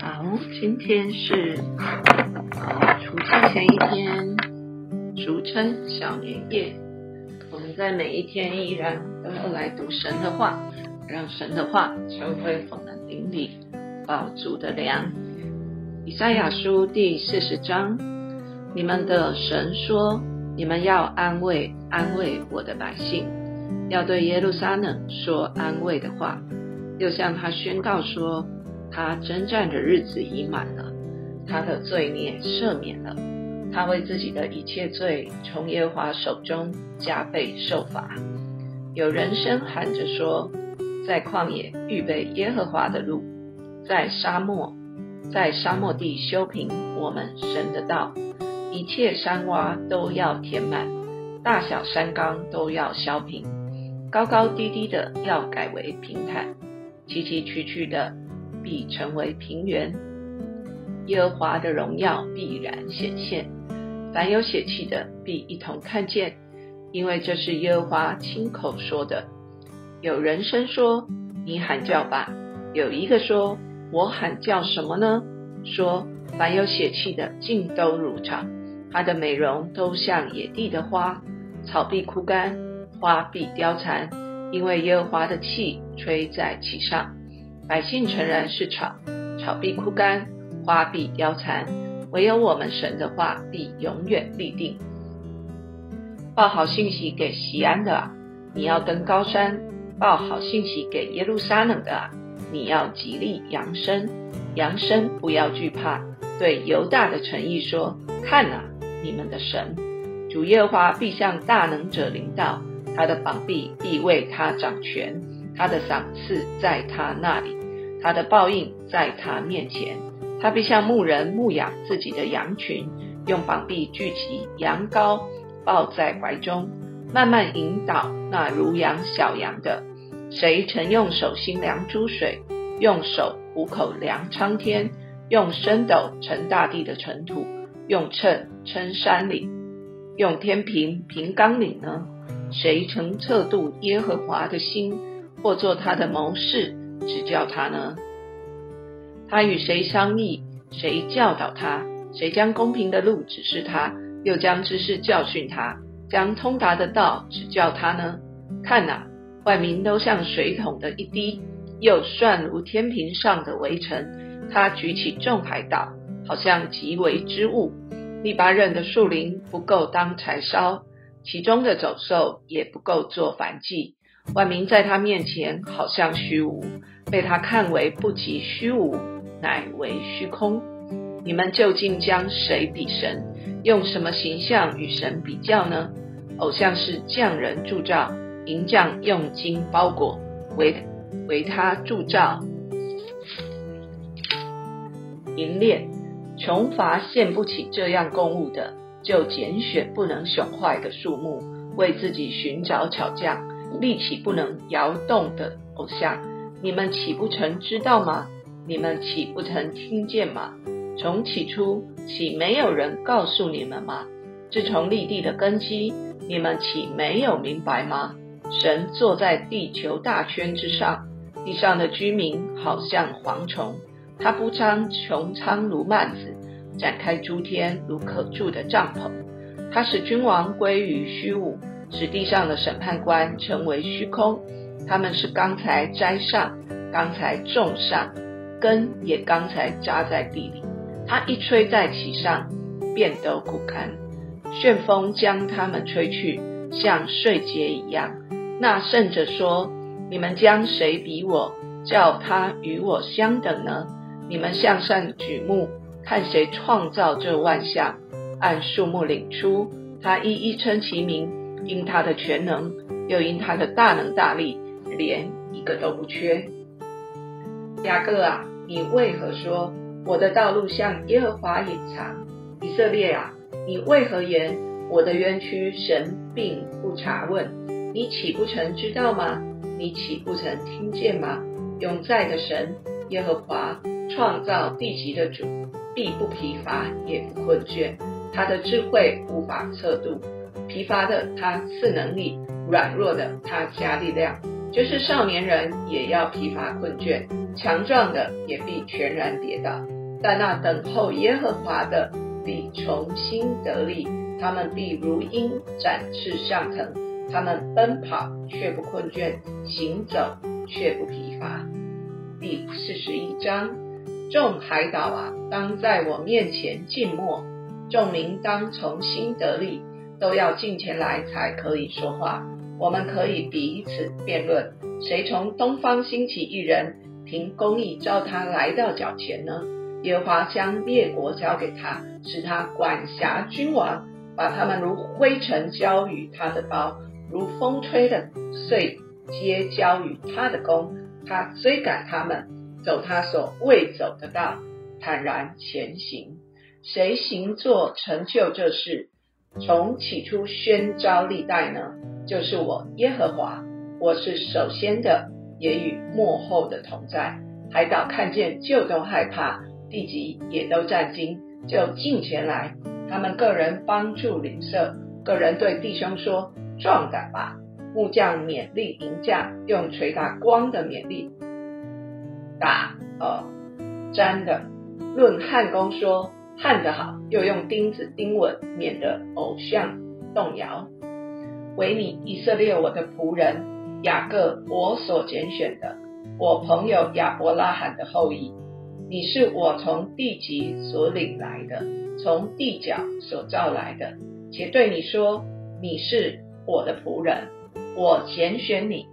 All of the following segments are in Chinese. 好，今天是除夕前一天，俗称小年夜。我们在每一天依然都要来读神的话，让神的话就会放在灵里，饱足的粮。以赛亚书第40章，你们的神说，你们要安慰安慰我的百姓，要对耶路撒冷说安慰的话，又向他宣告说，他征战的日子已满了，他的罪孽赦免了，他为自己的一切罪从耶和华手中加倍受罚。有人声喊着说，在旷野预备耶和华的路，在沙漠地修平我们神的道，一切山洼都要填满，大小山冈都要削平，高高低低的要改为平坦，崎崎岖岖的必成为平原，耶和华的荣耀必然显现，凡有血气的必一同看见，因为这是耶和华亲口说的。有人声说，你喊叫吧。有一个说，我喊叫什么呢？说，凡有血气的尽都如场，他的美容都像野地的花，草必枯干，花必凋残，因为耶和华的气吹在其上。百姓诚然是草，草必枯干，花必凋残，唯有我们神的话必永远立定。报好信息给西安的啊，你要登高山；报好信息给耶路撒冷的啊，你要极力扬声。扬声不要惧怕，对犹大的诚意说，看啊，你们的神主耶和华必向大能者领导，他的膀臂必为他掌权，他的赏赐在他那里，他的报应在他面前。他必像牧人牧养自己的羊群，用膀臂聚集羊羔，抱在怀中，慢慢引导那如养小羊的。谁曾用手心量诸水，用手虎口量苍天，用升斗盛大地的尘土，用秤称山岭，用天平平冈岭呢？谁曾测度耶和华的心，或做他的谋士，指教他呢？他与谁商议？谁教导他？谁将公平的路指示他，又将知识教训他，将通达的道指教他呢？看啊，万民都像水桶的一滴，又算如天平上的微尘。他举起众海岛，好像极微之物。利巴嫩的树林不够当柴烧，其中的走兽也不够做燔祭。万民在他面前好像虚无，被他看为不及虚无，乃为虚空。你们究竟将谁比神？用什么形象与神比较呢？偶像是匠人铸造，银匠用金包裹，为他铸造银链。穷乏献不起这样供物的，就拣选不能朽坏的树木，为自己寻找巧匠，立起不能摇动的偶像。你们岂不曾知道吗？你们岂不曾听见吗？从起初岂没有人告诉你们吗？自从立地的根基，你们岂没有明白吗？神坐在地球大圈之上，地上的居民好像蝗虫，他铺张穹苍如幔子，展开诸天如可住的帐篷。他使君王归于虚无，使地上的审判官成为虚空。他们是刚才栽上，刚才种上，根也刚才扎在地里，他一吹在其上，便都枯干。旋风将他们吹去，像睡节一样。那圣者说，你们将谁比我，叫他与我相等呢？你们向上举目，看谁创造这万象，按数目领出，他一一称其名，因他的全能，又因他的大能大力，连一个都不缺。雅各啊，你为何说，我的道路向耶和华隐藏？以色列啊，你为何言，我的冤屈神并不查问？你岂不曾知道吗？你岂不曾听见吗？永在的神耶和华，创造地极的主，必不疲乏也不困倦，他的智慧无法测度。疲乏的他赐能力，软弱的他加力量。就是少年人也要疲乏困倦，强壮的也必全然跌倒，但那等候耶和华的必重新得力，他们必如鹰展翅上腾，他们奔跑却不困倦，行走却不疲乏。第41章，众海岛啊，当在我面前静默，众民当重新得力，都要近前来才可以说话。我们可以彼此辩论，谁从东方兴起一人，凭公义召他来到脚前呢？耶和华将列国交给他，使他管辖君王，把他们如灰尘交与他的包，如风吹的碎皆交与他的弓。他追赶他们，走他所未走的道，坦然前行。谁行作成就这事，从起初宣召历代呢？就是我耶和华，我是首先的，也与末后的同在。海岛看见就都害怕，地极也都战惊，就近前来。他们个人帮助邻舍，个人对弟兄说：壮胆吧！木匠勉励银匠，用捶打光的勉励打粘的。论焊工说：焊得好，又用钉子钉稳，免得偶像动摇。惟你以色列我的仆人雅各，我所拣选的，我朋友亚伯拉罕的后裔，你是我从地极所领来的，从地角所召来的，且对你说，你是我的仆人，我拣选你，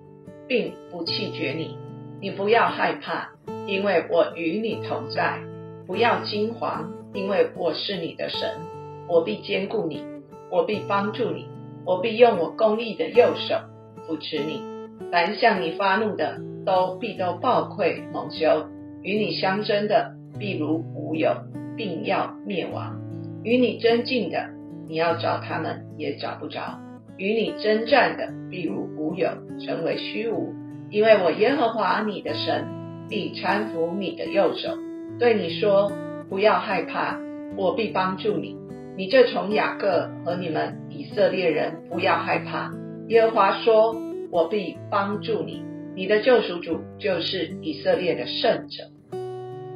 并不弃绝你。你不要害怕，因为我与你同在；不要惊惶，因为我是你的神。我必坚固你，我必帮助你，我必用我公义的右手扶持你。凡向你发怒的，必都暴愧蒙羞；与你相争的，必如无有，并要灭亡；与你争竞的，你要找他们也找不着；与你征战的，必如无有，成为虚无。因为我耶和华你的神必搀扶你的右手，对你说，不要害怕，我必帮助你。你这从雅各和你们以色列人，不要害怕。耶和华说，我必帮助你，你的救赎主就是以色列的圣者。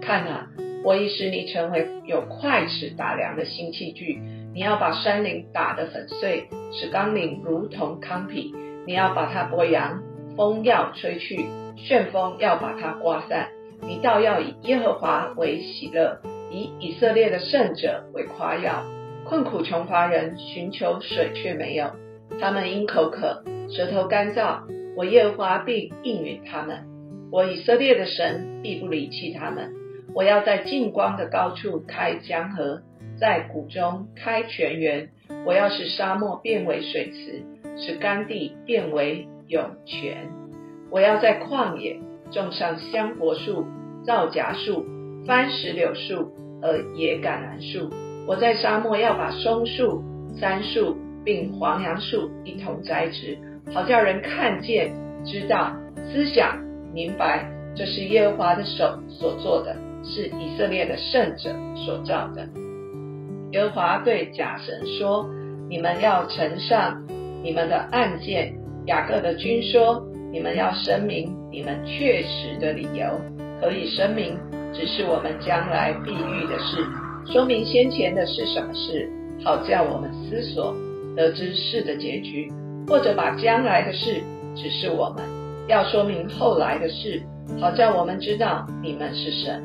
看啊，我已使你成为有快尺打量的新器具，你要把山林打得粉碎，使纲领如同糠皮，你要把它拨扬，风要吹去，旋风要把它刮散。你倒要以耶和华为喜乐，以以色列的圣者为夸耀。困苦穷乏人寻求水却没有，他们因口渴，舌头干燥，我耶和华必应允他们，我以色列的神必不离弃他们。我要在近光的高处开江河，在谷中开泉源，我要使沙漠变为水池，使干地变为涌泉。我要在旷野种上香柏树、皂荚树、番石榴树和野橄榄树。我在沙漠要把松树、杉树并黄杨树一同栽植，好叫人看见、知道、思想、明白，这是耶和华的手所做的，是以色列的圣者所造的。耶和华对假神说，你们要呈上你们的案件，雅各的君说，你们要声明你们确实的理由，可以声明，只是我们将来必遇的事，说明先前的是什么事，好叫我们思索，得知事的结局，或者把将来的事指示我们，要说明后来的事，好叫我们知道你们是神。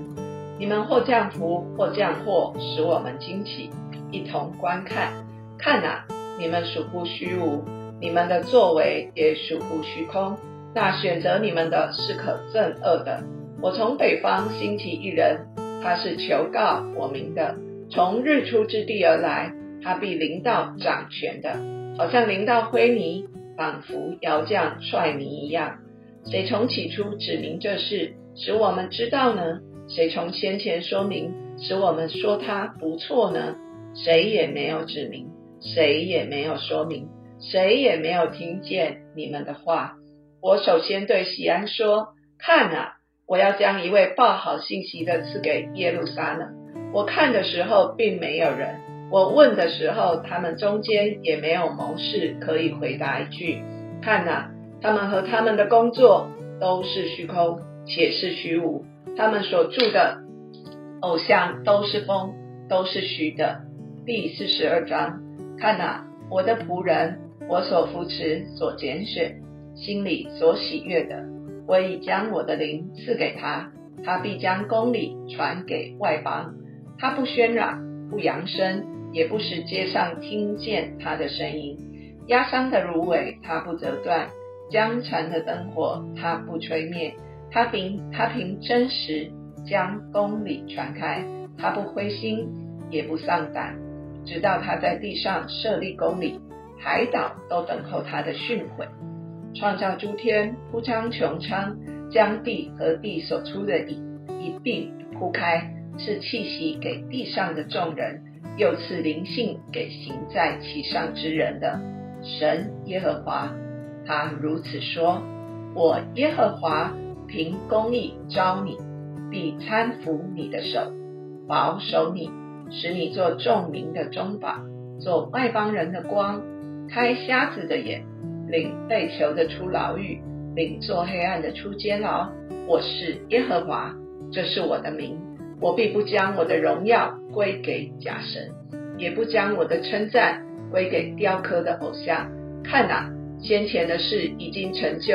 你们或降福或降祸，使我们惊奇，一同观看。看啊，你们属乎虚无，你们的作为也属乎虚空。那选择你们的是可憎恶的。我从北方兴起一人，他是求告我名的，从日出之地而来，他必临到掌权的，好像临到灰泥，仿佛窑匠踹泥一样。谁从起初指明这事，使我们知道呢？谁从先前说明，使我们说他不错呢？谁也没有指明，谁也没有说明，谁也没有听见你们的话。我首先对西安说，看啊，我要将一位报好信息的赐给耶路撒冷。我看的时候并没有人，我问的时候他们中间也没有谋士可以回答一句。看啊，他们和他们的工作都是虚空，且是虚无。他们所铸的偶像都是风，都是虚的。第42章，看啊，我的仆人，我所扶持，所拣选，心里所喜悦的，我已将我的灵赐给他，他必将公理传给外邦。他不喧嚷，不扬声，也不使街上听见他的声音。压伤的芦苇他不折断，将残的灯火他不吹灭。他凭真实将公理传开，他不灰心，也不丧胆，直到他在地上设立公理，海岛都等候他的训诲。创造诸天，铺张穹苍，将地和地所出的一并铺开，是气息给地上的众人，又赐灵性给行在其上之人的。神耶和华他如此说，我耶和华凭公义招你，必搀扶你的手，保守你，使你做众民的中保，做外邦人的光，开瞎子的眼，领被囚的出牢狱，领做黑暗的出监牢。我是耶和华，这是我的名。我必不将我的荣耀归给假神，也不将我的称赞归给雕刻的偶像。看啊，先前的事已经成就，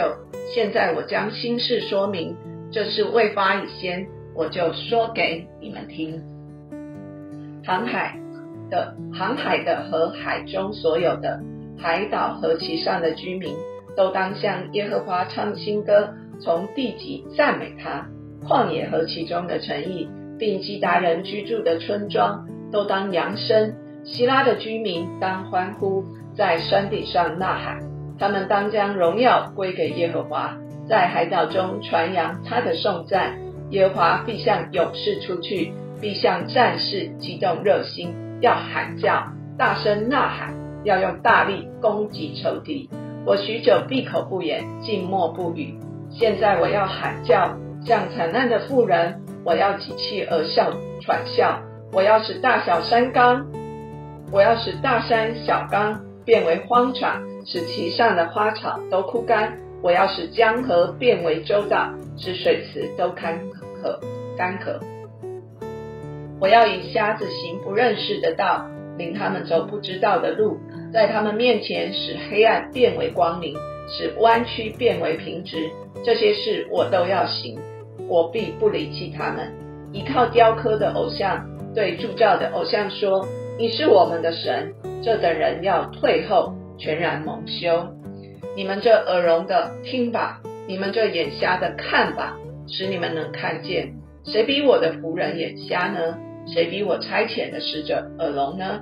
现在我将新事说明，这是未发以先，我就说给你们听。航海的和海中所有的，海岛和其上的居民，都当向耶和华唱新歌，从地极赞美他。旷野和其中的城邑，并基达人居住的村庄，都当扬声。希拉的居民当欢呼，在山顶上呐喊。他们当将荣耀归给耶和华，在海岛中传扬他的颂赞。耶和华必向勇士出去，必向战士激动热心，要喊叫，大声呐喊，要用大力攻击仇敌。我许久闭口不言，静默不语。现在我要喊叫，像惨难的妇人，我要挤气而笑喘笑。我要使大山小冈变为荒场，使其上的花草都枯干。我要使江河变为洲岛，使水池都干渴。我要以瞎子行不认识的道，领他们走不知道的路，在他们面前使黑暗变为光明，使弯曲变为平直。这些事我都要行，我必不离弃他们。依靠雕刻的偶像，对铸造的偶像说，你是我们的神，这等人要退后，全然蒙羞。你们这耳聋的听吧，你们这眼瞎的看吧，使你们能看见。谁比我的仆人眼瞎呢？谁比我差遣的使者耳聋呢？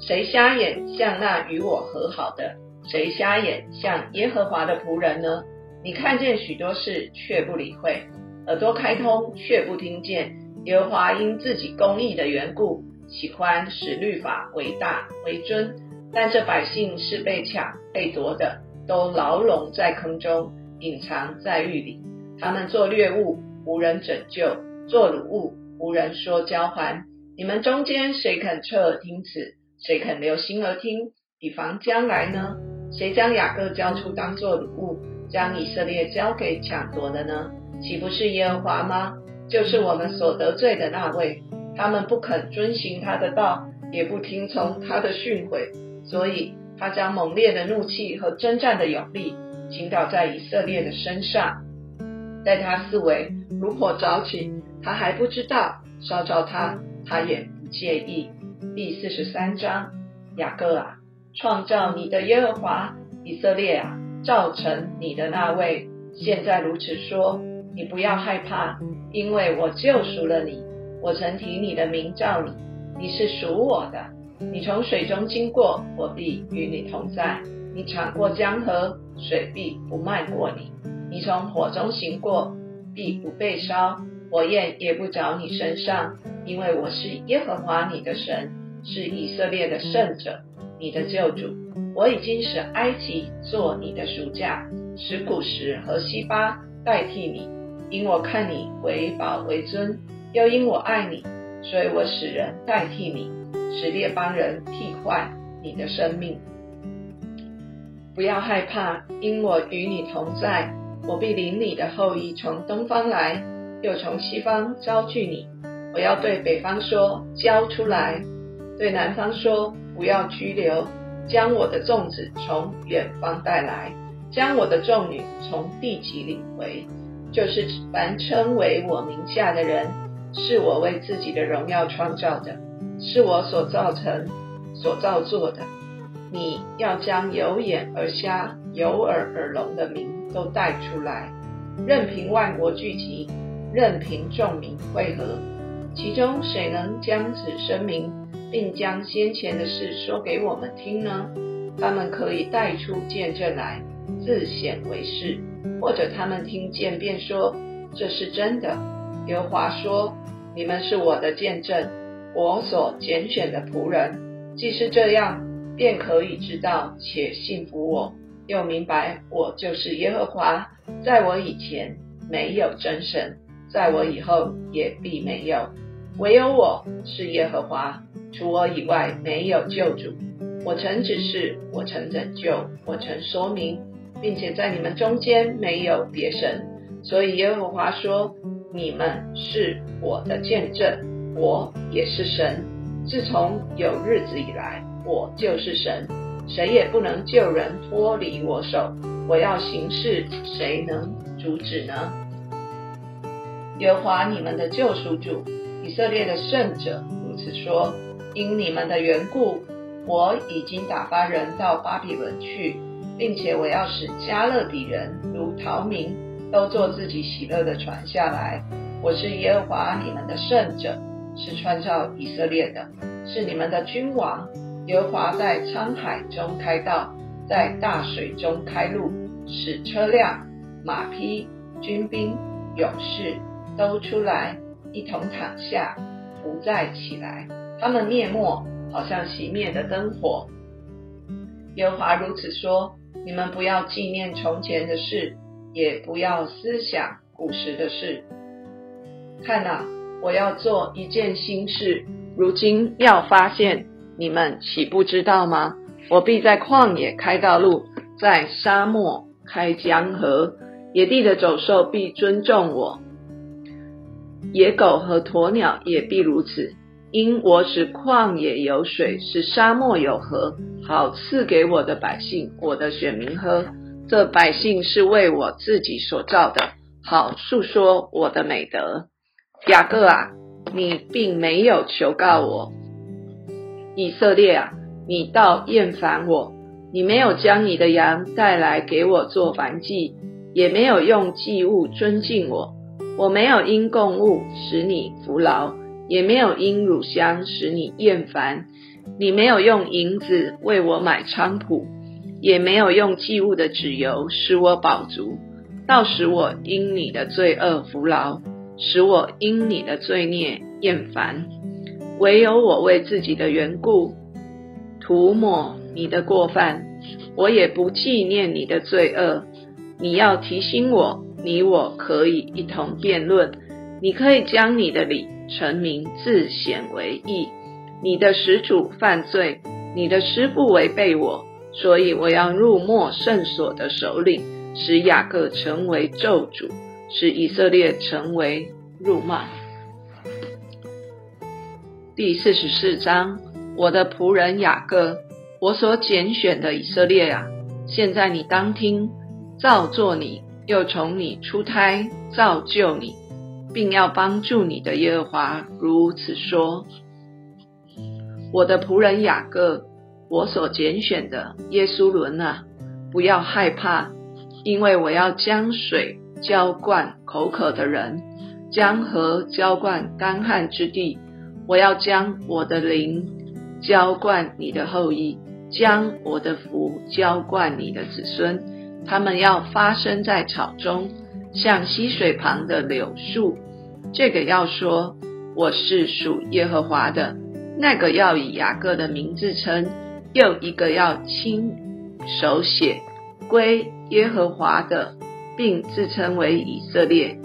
谁瞎眼像那与我和好的？谁瞎眼像耶和华的仆人呢？你看见许多事，却不理会；耳朵开通，却不听见。耶和华因自己公义的缘故，喜欢使律法为大为尊，但这百姓是被抢被夺的，都牢笼在坑中，隐藏在狱里。他们做掠物，无人拯救；做掳物，无人说交还。你们中间谁肯侧耳听此？谁肯留心而听？以防将来呢？谁将雅各交出当作掳物，将以色列交给抢夺的呢？岂不是耶和华吗？就是我们所得罪的那位。他们不肯遵行他的道，也不听从他的训诲，所以他将猛烈的怒气和征战的勇力倾倒在以色列的身上。在他四围如火早起，他还不知道；烧着他，他也不介意。第43章，雅各啊，创造你的耶和华，以色列啊，造成你的那位，现在如此说，你不要害怕，因为我救赎了你。我曾提你的名召你，你是属我的。你从水中经过，我必与你同在；你淌过江河，水必不漫过你；你从火中行过，必不被烧，火焰也不着你身上，因为我是耶和华你的神，是以色列的圣者，你的救主。我已经使埃及做你的赎价，使古实和西巴代替你，因我看你为宝为尊，又因我爱你，所以我使人代替你，使列邦人替换你的生命。不要害怕，因我与你同在，我必领你的后裔从东方来，又从西方招聚你。我要对北方说，交出来；对南方说，不要拘留。将我的粽子从远方带来，将我的众女从地极领回。就是凡称为我名下的人，是我为自己的荣耀创造的，是我所造作的。你要将有眼而瞎、有耳而聋的民都带出来，任凭万国聚集，任凭众民会合。其中谁能将此声明，并将先前的事说给我们听呢？他们可以带出见证来，自显为是，或者他们听见便说，这是真的。耶和华说，你们是我的见证，我所拣选的仆人。既是这样，便可以知道且信服我，又明白我就是耶和华，在我以前没有真神，在我以后也必没有。唯有我是耶和华，除我以外没有救主。我曾指示，我曾拯救，我曾说明，并且在你们中间没有别神。所以耶和华说，你们是我的见证，我也是神。自从有日子以来，我就是神，谁也不能救人脱离我手。我要行事，谁能阻止呢？耶和华你们的救赎主，以色列的圣者如此说，因你们的缘故，我已经打发人到巴比伦去，并且我要使加勒底人如逃民，都做自己喜乐的船下来。我是耶和华你们的圣者，是创造以色列的，是你们的君王。耶和华在沧海中开道，在大水中开路，使车辆、马匹、军兵、勇士都出来，一同躺下，不再起来。他们灭没，好像熄灭的灯火。耶和华如此说，你们不要纪念从前的事，也不要思想古时的事。看啊，我要做一件新事，如今要发现，你们岂不知道吗？我必在旷野开道路，在沙漠开江河。野地的走兽必尊重我，野狗和鸵鸟也必如此。因我使旷野有水，使沙漠有河，好赐给我的百姓，我的选民喝。这百姓是为我自己所造的，好述说我的美德。雅各啊，你并没有求告我；以色列啊，你倒厌烦我。你没有将你的羊带来给我做燔祭，也没有用祭物尊敬我。我没有因供物使你服劳，也没有因乳香使你厌烦。你没有用银子为我买菖蒲，也没有用祭物的脂油使我饱足，倒使我因你的罪恶服劳，使我因你的罪孽厌烦。唯有我为自己的缘故涂抹你的过犯，我也不纪念你的罪恶。你要提醒我，你我可以一同辩论。你可以将你的理陈明，自显为义。你的始祖犯罪，你的师父违背我，所以我要入没圣所的首领，使雅各成为咒诅，使以色列成为辱骂。第44章，我的仆人雅各，我所拣选的以色列啊，现在你当听，造作你，又从你出胎造就你，并要帮助你的耶和华如此说，我的仆人雅各，我所拣选的耶稣伦啊，不要害怕，因为我要将水浇灌口渴的人，将河浇灌干旱之地。我要将我的灵浇灌你的后裔，将我的福浇灌你的子孙。他们要发生在草中，像溪水旁的柳树。这个要说，我是属耶和华的；那个要以雅各的名字称，又一个要亲手写归耶和华的，并自称为以色列。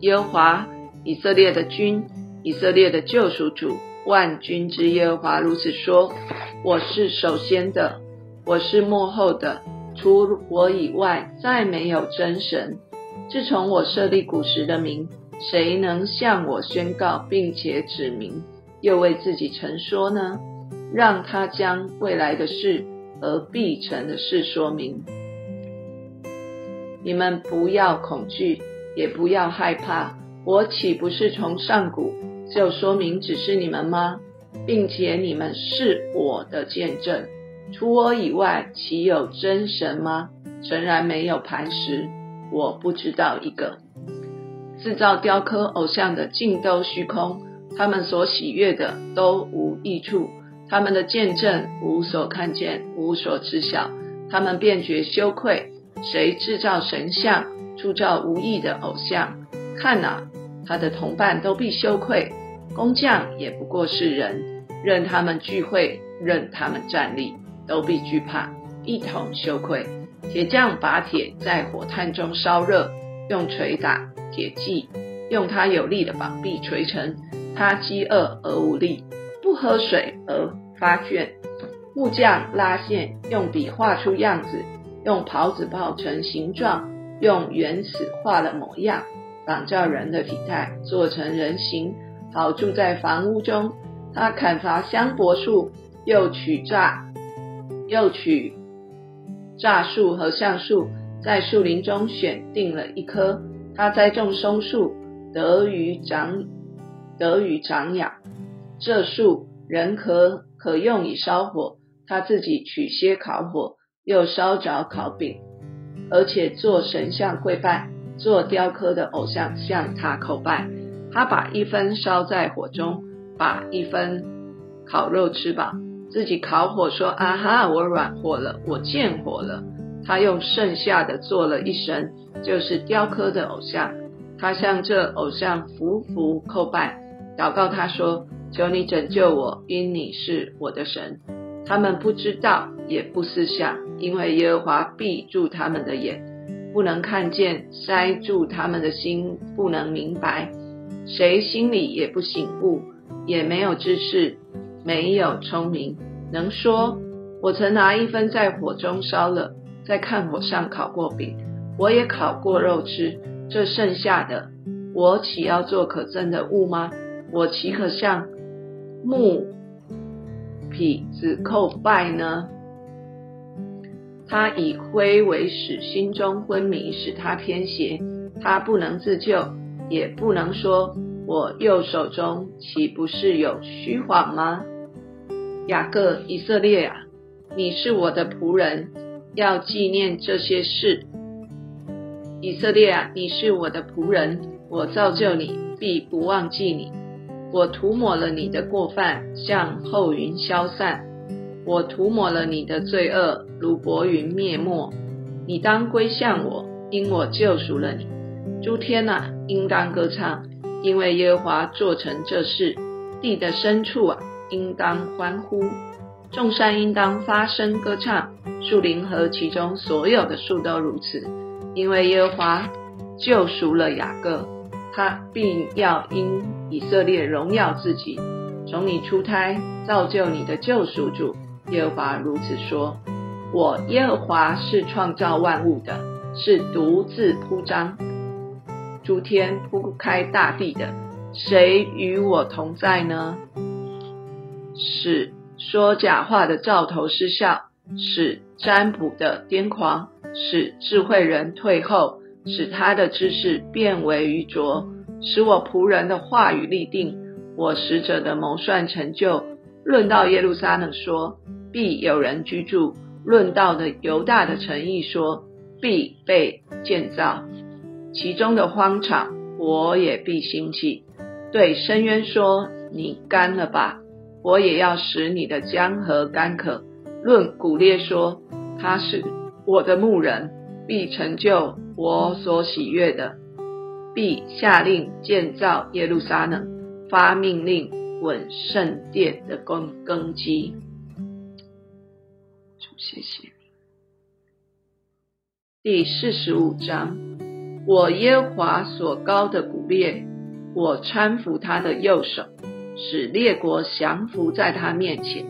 耶和华以色列的君，以色列的救赎主，万军之耶和华如此说，我是首先的，我是末后的，除我以外再没有真神。自从我设立古时的名，谁能向我宣告并且指明，又为自己陈说呢？让他将未来的事和必成的事说明。你们不要恐惧，也不要害怕，我岂不是从上古就说明指示你们吗？并且你们是我的见证，除我以外岂有真神吗？诚然没有磐石，我不知道一个。制造雕刻偶像的尽都虚空，他们所喜悦的都无益处，他们的见证无所看见，无所知晓，他们便觉羞愧。谁制造神像，铸造无益的偶像？看啊，他的同伴都必羞愧，工匠也不过是人，任他们聚会，任他们站立，都必惧怕，一同羞愧。铁匠把铁在火炭中烧热，用锤打铁器，用他有力的膀臂锤成，他饥饿而无力，不喝水而发倦。木匠拉线，用笔画出样子，用刨子刨成形状，用圆尺画了模样，仿照人的体态做成人形，好住在房屋中。他砍伐香柏树，又取柞树和橡树，在树林中选定了一棵。他栽种松树，得于长养。这树人可用以烧火，他自己取些烤火，又烧着烤饼，而且做神像跪拜，做雕刻的偶像向他叩拜。他把一分烧在火中，把一分烤肉吃饱，自己烤火说：啊哈，我软火了，我见火了。他用剩下的做了一神，就是雕刻的偶像。他向这偶像伏伏叩拜，祷告他说：求你拯救我，因你是我的神。他们不知道，也不思想，因为耶和华闭住他们的眼，不能看见，塞住他们的心，不能明白。谁心里也不醒悟，也没有知识，没有聪明，能说：我曾拿一分在火中烧了，在炭火上烤过饼，我也烤过肉吃，这剩下的，我岂要做可憎的物吗？我岂可向木痞子叩拜呢？他以灰为使，心中昏迷，使他偏斜，他不能自救，也不能说：我右手中岂不是有虚谎吗？雅各，以色列啊，你是我的仆人，要纪念这些事。以色列啊，你是我的仆人，我造就你，必不忘记你。我涂抹了你的过犯，像后云消散；我涂抹了你的罪恶，如薄云灭没。你当归向我，因我救赎了你。诸天啊，应当歌唱，因为耶和华做成这事；地的深处啊，应当欢呼。众山应当发声歌唱，树林和其中所有的树都如此，因为耶和华救赎了雅各，他并要因以色列荣耀自己。从你出胎造就你的救赎主耶和华如此说：我耶和华是创造万物的，是独自铺张诸天、铺开大地的，谁与我同在呢？是说假话的兆头失效，使占卜的癫狂，使智慧人退后，使他的知识变为愚拙，使我仆人的话语立定，我使者的谋算成就。论到耶路撒冷说，必有人居住；论到的犹大的城邑说，必被建造。其中的荒场我也必兴起，对深渊说：你干了吧，我也要使你的江河干渴。论古列说：他是我的牧人，必成就我所喜悦的，必下令建造耶路撒冷，发命令稳圣殿的根基。主，谢谢你。第45章：我耶和华所膏的古列，我搀扶他的右手，使列国降服在他面前。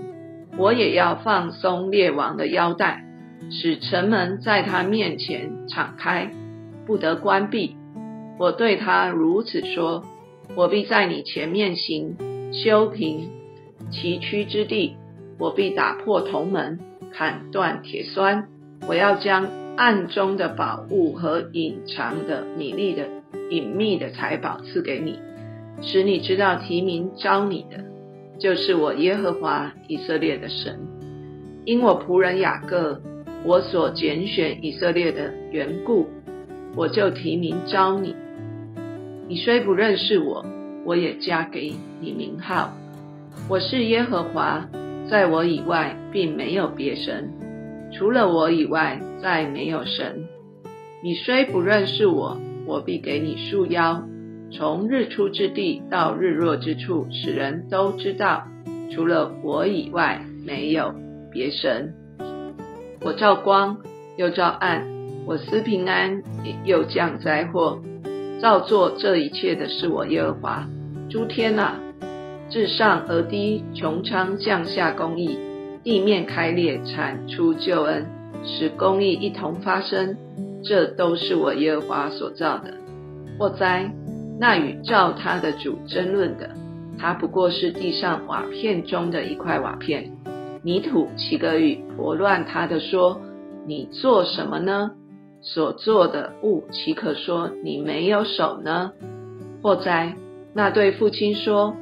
我也要放松列王的腰带，使城门在他面前敞开。不得关闭。我对他如此说，我必在你前面行，修平崎岖之地，我必打破铜门，砍断铁栓，我要将暗中的宝物和隐藏的隐秘的财宝赐给你，使你知道提名招你的就是我耶和华以色列的神。因我仆人雅各，我所拣选以色列的缘故，我就提名招你，你虽不认识我，我也加给你名号。我是耶和华，在我以外并没有别神，除了我以外再没有神。你虽不认识我，我必给你束腰，从日出之地到日落之处，使人都知道除了我以外没有别神。我照光又照暗，我施平安又降灾祸，造作这一切的是我耶和华。诸天啊，自上而低，穹苍降下公义，地面开裂，产出救恩，使公义一同发生，这都是我耶和华所造的。祸灾，那与造他的主争论的，他不过是地上瓦片中的一块瓦片。泥土岂可与拨乱他的说，你做什么呢？所做的物岂可说你没有手呢？或哉，那对父亲说，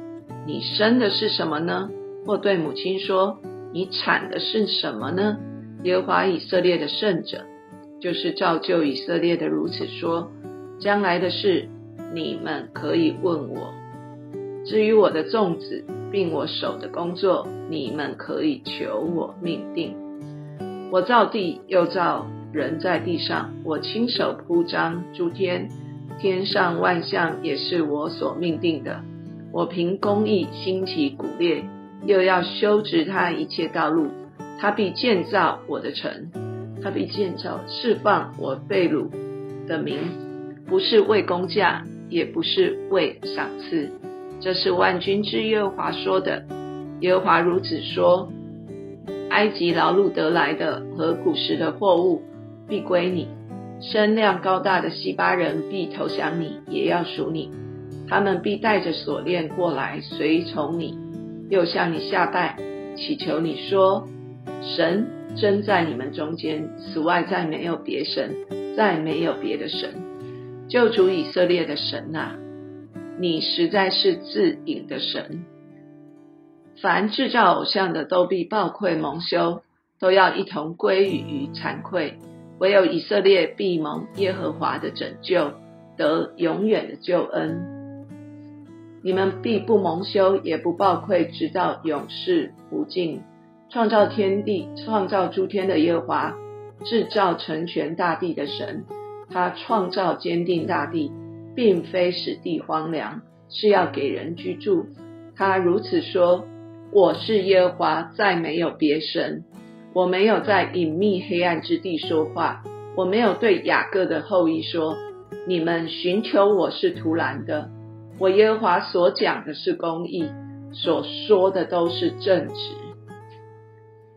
你生的是什么呢？或对母亲说，你产的是什么呢？耶和华以色列的圣者，就是造就以色列的如此说，将来的事你们可以问我，至于我的粽子并我手的工作，你们可以求我命定。我造地又造人在地上，我亲手铺张诸天，天上万象也是我所命定的。我凭公义兴起骨裂，又要修直他一切道路，他必建造我的城，他必建造释放我被掳的民，不是为工价，也不是为赏赐，这是万军之耶和华说的。耶和华如此说，埃及劳碌得来的和古时的货物必归你，身量高大的西巴人必投降你，也要属你，他们必带着锁链过来随从你，又向你下拜，祈求你说，神真在你们中间，此外再没有别神，再没有别的神。救主以色列的神啊，你实在是自隐的神，凡制造偶像的都必暴愧蒙羞，都要一同归于惭愧，唯有以色列必蒙耶和华的拯救，得永远的救恩。你们必不蒙羞，也不暴愧，直到永世无尽。创造天地，创造诸天的耶和华，制造成全大地的神，他创造坚定大地，并非使地荒凉，是要给人居住。他如此说，我是耶和华，再没有别神。我没有在隐秘黑暗之地说话，我没有对雅各的后裔说，你们寻求我是徒然的。我耶和华所讲的是公义，所说的都是正直。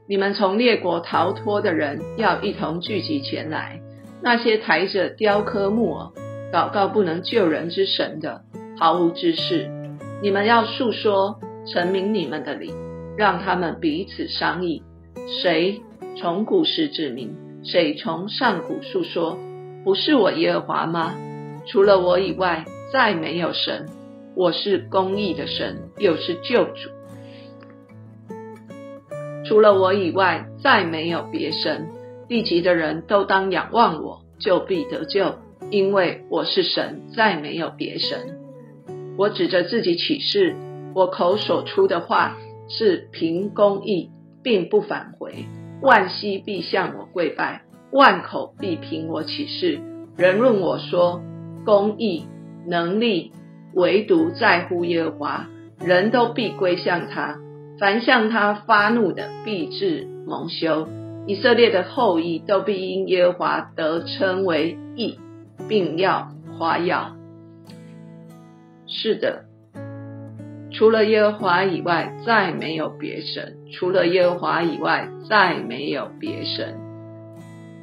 你们从列国逃脱的人要一同聚集前来，那些抬着雕刻木偶祷告不能救人之神的，毫无知识。你们要述说陈明你们的理，让他们彼此商议，谁从古时指明，谁从上古述说，不是我耶和华吗？除了我以外再没有神，我是公义的神，又是救主。除了我以外再没有别神，地级的人都当仰望我，就必得救，因为我是神，再没有别神。我指着自己起誓，我口所出的话是凭公义，并不返回。万膝必向我跪拜，万口必凭我起誓。人论我说，公义能力唯独在乎耶和华，人都必归向他，凡向他发怒的必致蒙羞。以色列的后裔都必因耶和华得称为义，并要夸耀。是的，除了耶和华以外再没有别神，除了耶和华以外再没有别神。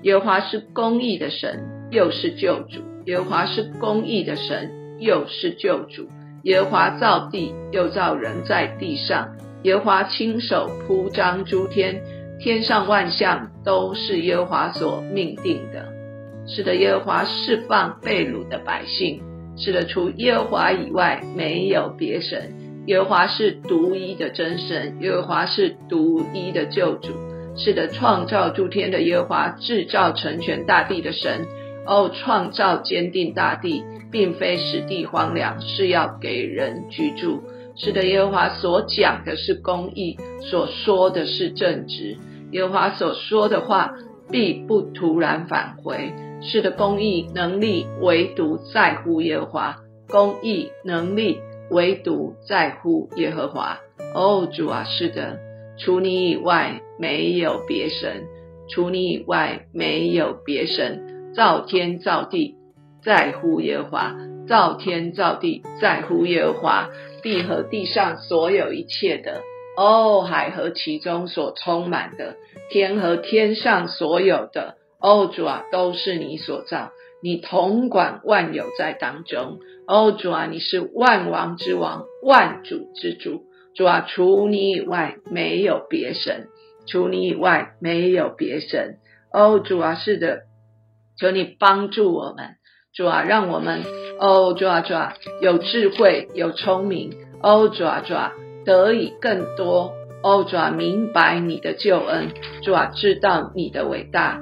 耶和华是公义的神，又是救主，耶和华是公义的神，又是救主。耶和华造地，又造人在地上。耶和华亲手铺张诸天，天上万象都是耶和华所命定的。是的，耶和华释放被掳的百姓。是的，除耶和华以外没有别神。耶和华是独一的真神，耶和华是独一的救主。是的，创造诸天的耶和华，制造成全大地的神。创造坚定大地，并非使地荒凉，是要给人居住。是的，耶和华所讲的是公义，所说的是正直。耶和华所说的话必不突然返回。是的，公义能力唯独在乎耶和华，公义能力唯独在乎耶和华。主啊，是的，除你以外没有别神，除你以外没有别神。造天造地在乎耶和华，造天造地在乎耶和华。地和地上所有一切的，海和其中所充满的，天和天上所有的，主啊，都是你所造。你统管万有在当中。主啊，你是万王之王，万主之主。主啊，除你以外没有别神，除你以外没有别神。主啊，是的，求你帮助我们。主啊，让我们主啊有智慧，有聪明。主啊得以更多。主啊，明白你的救恩。主啊，知道你的伟大。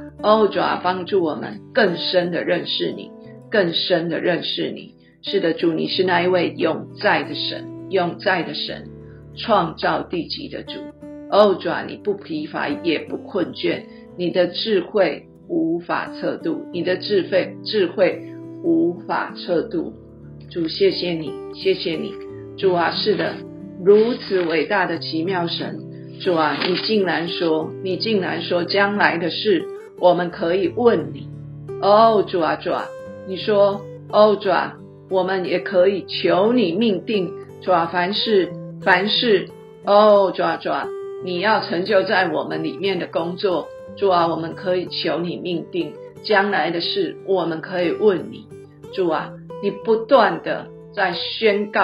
主啊，帮助我们更深的认识你，更深的认识你。是的，主，你是那一位永在的神，永在的神，创造地极的主。主啊，你不疲乏也不困倦，你的智慧无法测度，你的智慧无法测度。主，谢谢你，谢谢你。主啊，是的，如此伟大的奇妙神，主啊，你竟然说将来的事我们可以问你。主啊你说，主啊，我们也可以求你命定。主啊，凡事主啊你要成就在我们里面的工作。主啊，我们可以求你命定，将来的事我们可以问你。主啊，你不断的在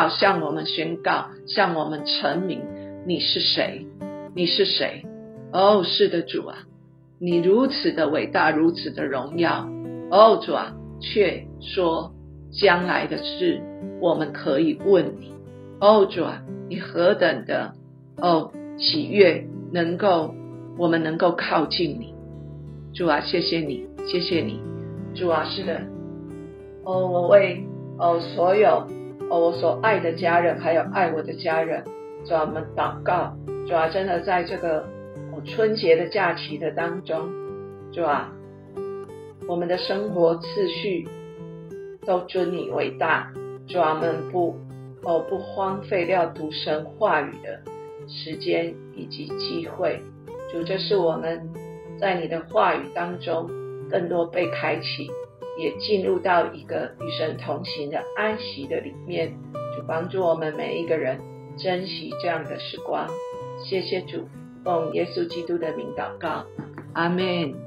向我们宣告，向我们陈明你是谁。是的，主啊，你如此的伟大，如此的荣耀。主啊，却说将来的事我们可以问你。主啊，你何等的喜悦我们能够靠近你。主啊，谢谢你。主啊，是的，我为所有我所爱的家人，还有爱我的家人，主啊，我们祷告。主啊，真的在这个春节的假期的当中，主啊，我们的生活次序都尊你为大。主啊，我们不荒废掉读神话语的时间以及机会。主，这是我们在你的话语当中更多被开启，也进入到一个与神同行的安息的里面。主，帮助我们每一个人珍惜这样的时光。谢谢主，奉耶稣基督的名祷告，阿们。